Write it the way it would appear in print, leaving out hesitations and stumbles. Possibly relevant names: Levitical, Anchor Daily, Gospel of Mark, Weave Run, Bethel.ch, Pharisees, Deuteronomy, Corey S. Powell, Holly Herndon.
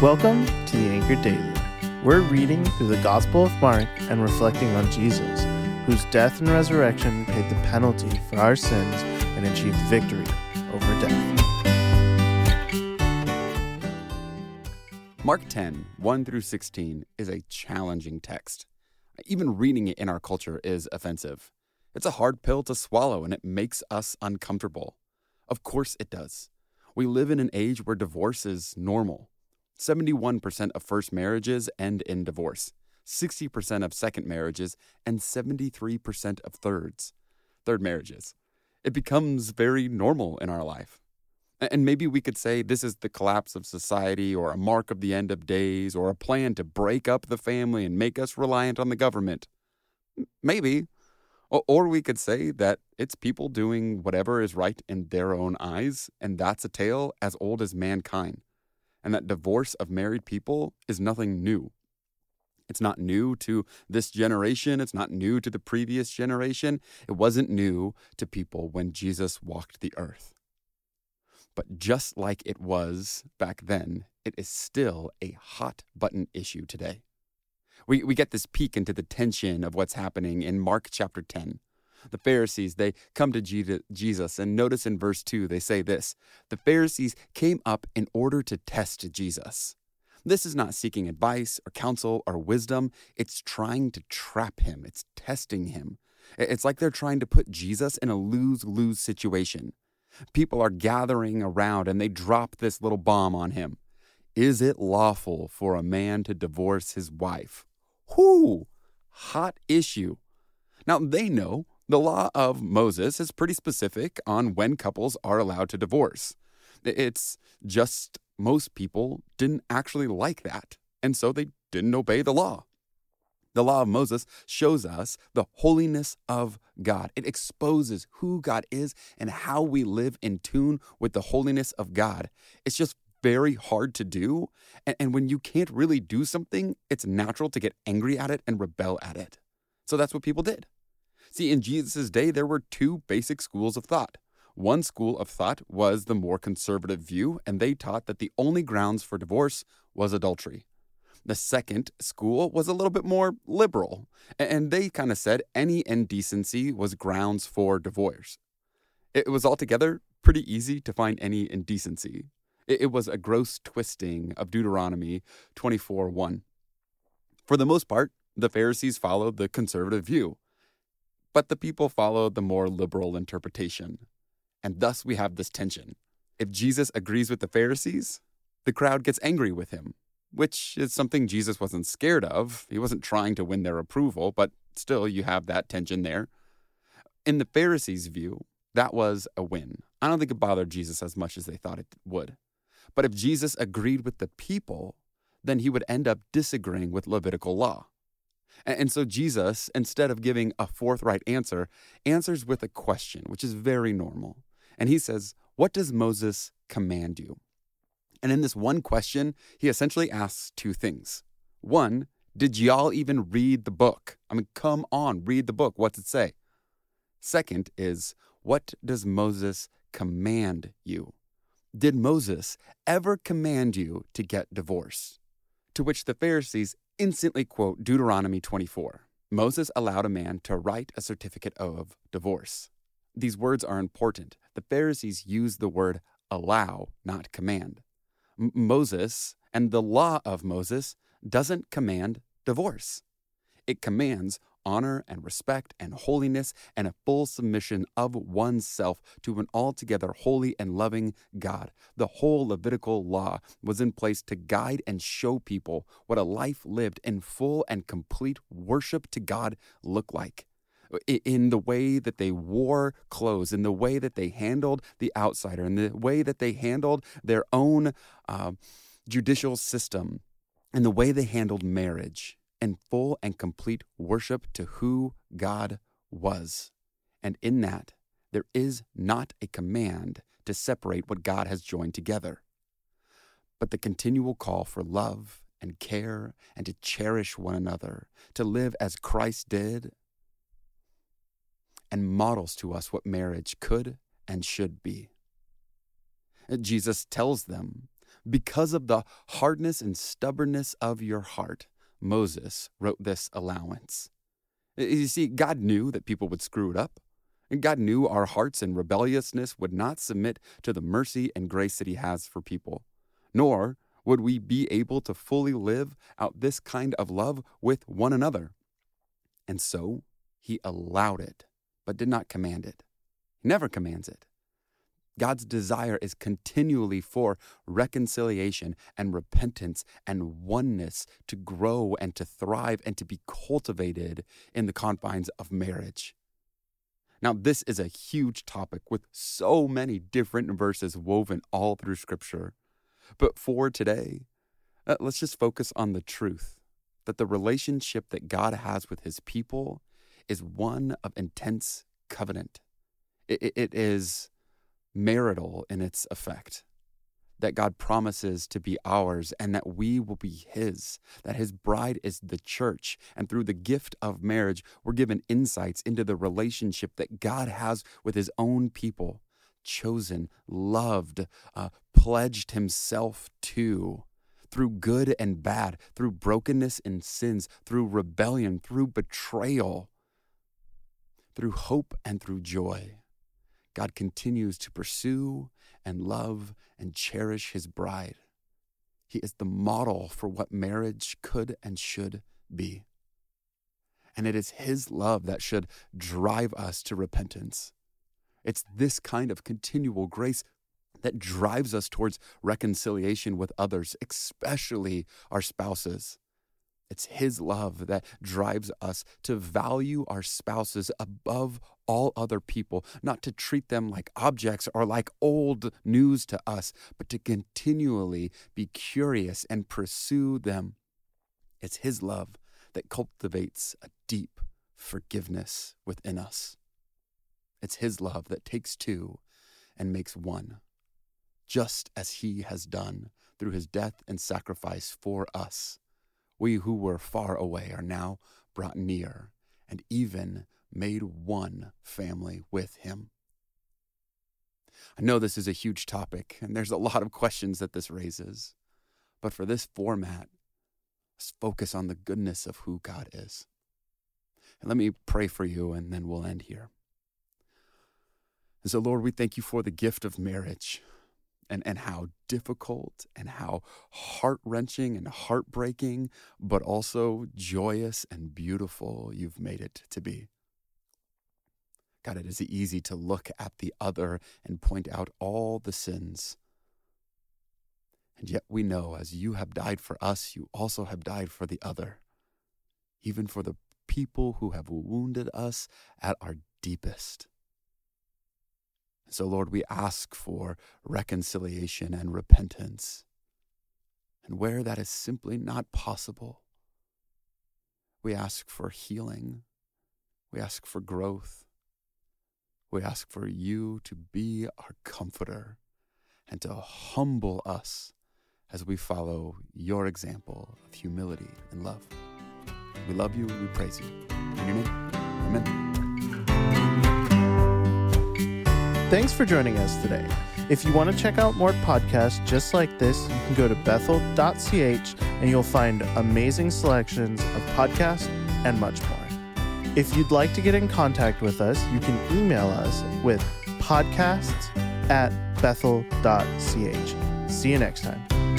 Welcome to the Anchor Daily. We're reading through the Gospel of Mark and reflecting on Jesus, whose death and resurrection paid the penalty for our sins and achieved victory over death. Mark 10, 1 through 16 is a challenging text. Even reading it in our culture is offensive. It's a hard pill to swallow, and it makes us uncomfortable. Of course it does. We live in an age where divorce is normal. 71% of first marriages end in divorce, 60% of second marriages, and 73% of third marriages. It becomes very normal in our life. And maybe we could say this is the collapse of society, or a mark of the end of days, or a plan to break up the family and make us reliant on the government. Maybe. Or we could say that it's people doing whatever is right in their own eyes, and that's a tale as old as mankind, and that divorce of married people is nothing new. It's not new to this generation. It's not new to the previous generation. It wasn't new to people when Jesus walked the earth. But just like it was back then, it is still a hot-button issue today. We get this peek into the tension of what's happening in Mark chapter 10. The Pharisees, they come to Jesus, and notice in verse 2, they say this: the Pharisees came up in order to test Jesus. This is not seeking advice or counsel or wisdom. It's trying to trap him. It's testing him. It's like they're trying to put Jesus in a lose-lose situation. People are gathering around, and they drop this little bomb on him. Is it lawful for a man to divorce his wife? Whoo! Hot issue. Now, they know the law of Moses is pretty specific on when couples are allowed to divorce. It's just most people didn't actually like that, and so they didn't obey the law. The law of Moses shows us the holiness of God. It exposes who God is and how we live in tune with the holiness of God. It's just very hard to do, and when you can't really do something, it's natural to get angry at it and rebel at it. So that's what people did. See, in Jesus' day, there were two basic schools of thought. One school of thought was the more conservative view, and they taught that the only grounds for divorce was adultery. The second school was a little bit more liberal, and they kind of said any indecency was grounds for divorce. It was altogether pretty easy to find any indecency. It was a gross twisting of Deuteronomy 24:1. For the most part, the Pharisees followed the conservative view, but the people followed the more liberal interpretation. And thus we have this tension. If Jesus agrees with the Pharisees, the crowd gets angry with him, which is something Jesus wasn't scared of. He wasn't trying to win their approval, but still you have that tension there. In the Pharisees' view, that was a win. I don't think it bothered Jesus as much as they thought it would. But if Jesus agreed with the people, then he would end up disagreeing with Levitical law. And so Jesus, instead of giving a forthright answer, answers with a question, which is very normal. And he says, "What does Moses command you?" And in this one question, he essentially asks two things. One, did y'all even read the book? I mean, come on, read the book. What's it say? Second is, what does Moses command you? Did Moses ever command you to get divorced? To which the Pharisees instantly quote Deuteronomy 24. Moses allowed a man to write a certificate of divorce. These words are important. The Pharisees use the word allow, not command. Moses and the law of Moses doesn't command divorce. It commands honor and respect and holiness and a full submission of oneself to an altogether holy and loving God. The whole Levitical law was in place to guide and show people what a life lived in full and complete worship to God looked like. In the way that they wore clothes, in the way that they handled the outsider, in the way that they handled their own judicial system, in the way they handled marriage. And full and complete worship to who God was. And in that, there is not a command to separate what God has joined together, but the continual call for love and care and to cherish one another, to live as Christ did, and models to us what marriage could and should be. Jesus tells them, Because of the hardness and stubbornness of your heart, Moses wrote this allowance. You see, God knew that people would screw it up. And God knew our hearts and rebelliousness would not submit to the mercy and grace that he has for people. Nor would we be able to fully live out this kind of love with one another. And so he allowed it, but did not command it. He never commands it. God's desire is continually for reconciliation and repentance and oneness to grow and to thrive and to be cultivated in the confines of marriage. Now, this is a huge topic with so many different verses woven all through Scripture. But for today, let's just focus on the truth that the relationship that God has with his people is one of intense covenant. It is marital in its effect, that God promises to be ours and that we will be his, that his bride is the church. And through the gift of marriage, we're given insights into the relationship that God has with his own people, chosen, loved, pledged himself to, through good and bad, through brokenness and sins, through rebellion, through betrayal, through hope and through joy. God continues to pursue and love and cherish his bride. He is the model for what marriage could and should be. And it is his love that should drive us to repentance. It's this kind of continual grace that drives us towards reconciliation with others, especially our spouses. It's his love that drives us to value our spouses above all other people, not to treat them like objects or like old news to us, but to continually be curious and pursue them. It's his love that cultivates a deep forgiveness within us. It's his love that takes two and makes one, just as he has done through his death and sacrifice for us. We who were far away are now brought near and even made one family with him. I know this is a huge topic and there's a lot of questions that this raises, but for this format, let's focus on the goodness of who God is. And let me pray for you and then we'll end here. And so Lord, we thank you for the gift of marriage. And how difficult and how heart-wrenching and heartbreaking, but also joyous and beautiful you've made it to be. God, it is easy to look at the other and point out all the sins. And yet we know as you have died for us, you also have died for the other, even for the people who have wounded us at our deepest. So, Lord, we ask for reconciliation and repentance. And where that is simply not possible, we ask for healing. We ask for growth. We ask for you to be our comforter and to humble us as we follow your example of humility and love. We love you. We praise you. In your name, amen. Thanks for joining us today. If you want to check out more podcasts just like this, you can go to Bethel.ch and you'll find amazing selections of podcasts and much more. If you'd like to get in contact with us, you can email us with podcasts@Bethel.ch. See you next time.